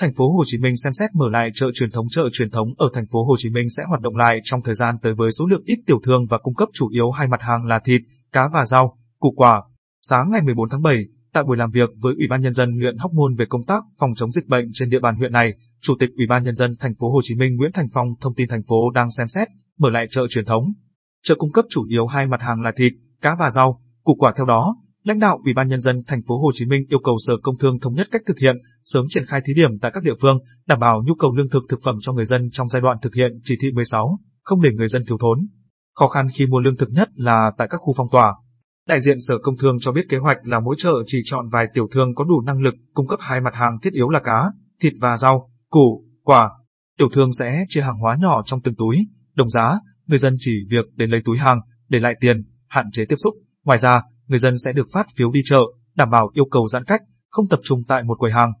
Thành phố Hồ Chí Minh xem xét mở lại chợ truyền thống. Chợ truyền thống ở Thành phố Hồ Chí Minh sẽ hoạt động lại trong thời gian tới với số lượng ít, tiểu thương và cung cấp chủ yếu hai mặt hàng là thịt, cá và rau, củ quả. Sáng ngày 14 tháng 7, tại buổi làm việc với Ủy ban nhân dân huyện Hóc Môn về công tác phòng chống dịch bệnh trên địa bàn huyện này, Chủ tịch Ủy ban nhân dân Thành phố Hồ Chí Minh Nguyễn Thành Phong thông tin thành phố đang xem xét mở lại chợ truyền thống. Chợ cung cấp chủ yếu hai mặt hàng là thịt, cá và rau, củ quả. Theo đó, lãnh đạo Ủy ban nhân dân Thành phố Hồ Chí Minh yêu cầu Sở Công Thương thống nhất cách thực hiện, sớm triển khai thí điểm tại các địa phương, đảm bảo nhu cầu lương thực thực phẩm cho người dân trong giai đoạn thực hiện chỉ thị 16, không để người dân thiếu thốn. Khó khăn khi mua lương thực nhất là tại các khu phong tỏa. Đại diện Sở Công Thương cho biết kế hoạch là mỗi chợ chỉ chọn vài tiểu thương có đủ năng lực cung cấp hai mặt hàng thiết yếu là cá, thịt và rau, củ, quả. Tiểu thương sẽ chia hàng hóa nhỏ trong từng túi, đồng giá, người dân chỉ việc đến lấy túi hàng, để lại tiền, hạn chế tiếp xúc. Ngoài ra, người dân sẽ được phát phiếu đi chợ, đảm bảo yêu cầu giãn cách, không tập trung tại một quầy hàng.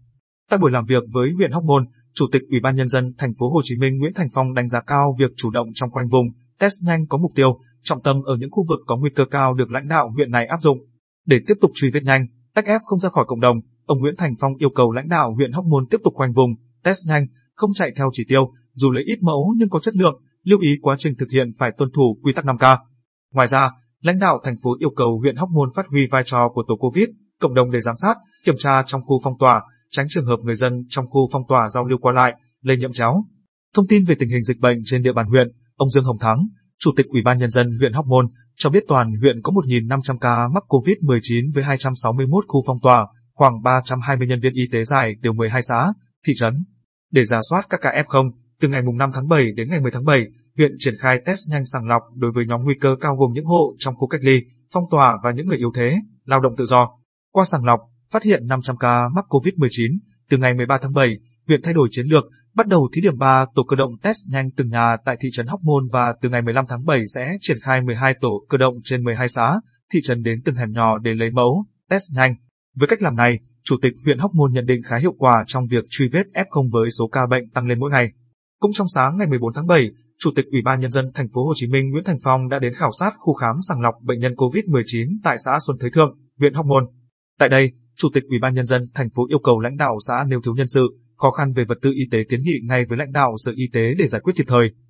Tại buổi làm việc với huyện Hóc Môn, Chủ tịch Ủy ban nhân dân Thành phố Hồ Chí Minh Nguyễn Thành Phong đánh giá cao việc chủ động trong khoanh vùng, test nhanh có mục tiêu, trọng tâm ở những khu vực có nguy cơ cao được lãnh đạo huyện này áp dụng để tiếp tục truy vết nhanh, tách ép không ra khỏi cộng đồng. Ông Nguyễn Thành Phong yêu cầu lãnh đạo huyện Hóc Môn tiếp tục khoanh vùng, test nhanh, không chạy theo chỉ tiêu, dù lấy ít mẫu nhưng có chất lượng, lưu ý quá trình thực hiện phải tuân thủ quy tắc 5K. Ngoài ra, lãnh đạo thành phố yêu cầu huyện Hóc Môn phát huy vai trò của tổ Covid, cộng đồng để giám sát, kiểm tra trong khu phong tỏa, tránh trường hợp người dân trong khu phong tỏa giao lưu qua lại, lây nhiễm chéo. Thông tin về tình hình dịch bệnh trên địa bàn huyện, ông Dương Hồng Thắng, Chủ tịch Ủy ban nhân dân huyện Hóc Môn, cho biết toàn huyện có 1.500 ca mắc Covid-19 với 261 khu phong tỏa, khoảng 320 nhân viên y tế giải đều 12 xã, thị trấn. Để rà soát các ca F0, từ ngày 5 tháng 7 đến ngày 10 tháng 7, huyện triển khai test nhanh sàng lọc đối với nhóm nguy cơ cao gồm những hộ trong khu cách ly, phong tỏa và những người yếu thế, lao động tự do. Qua sàng lọc, phát hiện 500 ca mắc COVID-19, từ ngày 13 tháng 7, huyện thay đổi chiến lược, bắt đầu thí điểm 3 tổ cơ động test nhanh từng nhà tại thị trấn Hóc Môn và từ ngày 15 tháng 7 sẽ triển khai 12 tổ cơ động trên 12 xã, thị trấn đến từng hẻm nhỏ để lấy mẫu, test nhanh. Với cách làm này, Chủ tịch huyện Hóc Môn nhận định khá hiệu quả trong việc truy vết F0 với số ca bệnh tăng lên mỗi ngày. Cũng trong sáng ngày 14 tháng 7, Chủ tịch Ủy ban nhân dân Thành phố Hồ Chí Minh Nguyễn Thành Phong đã đến khảo sát khu khám sàng lọc bệnh nhân COVID-19 tại xã Xuân Thới Thượng, huyện Hóc Môn. Tại đây, Chủ tịch Ủy ban nhân dân Thành phố yêu cầu lãnh đạo xã nếu thiếu nhân sự, khó khăn về vật tư y tế kiến nghị ngay với lãnh đạo Sở Y tế để giải quyết kịp thời.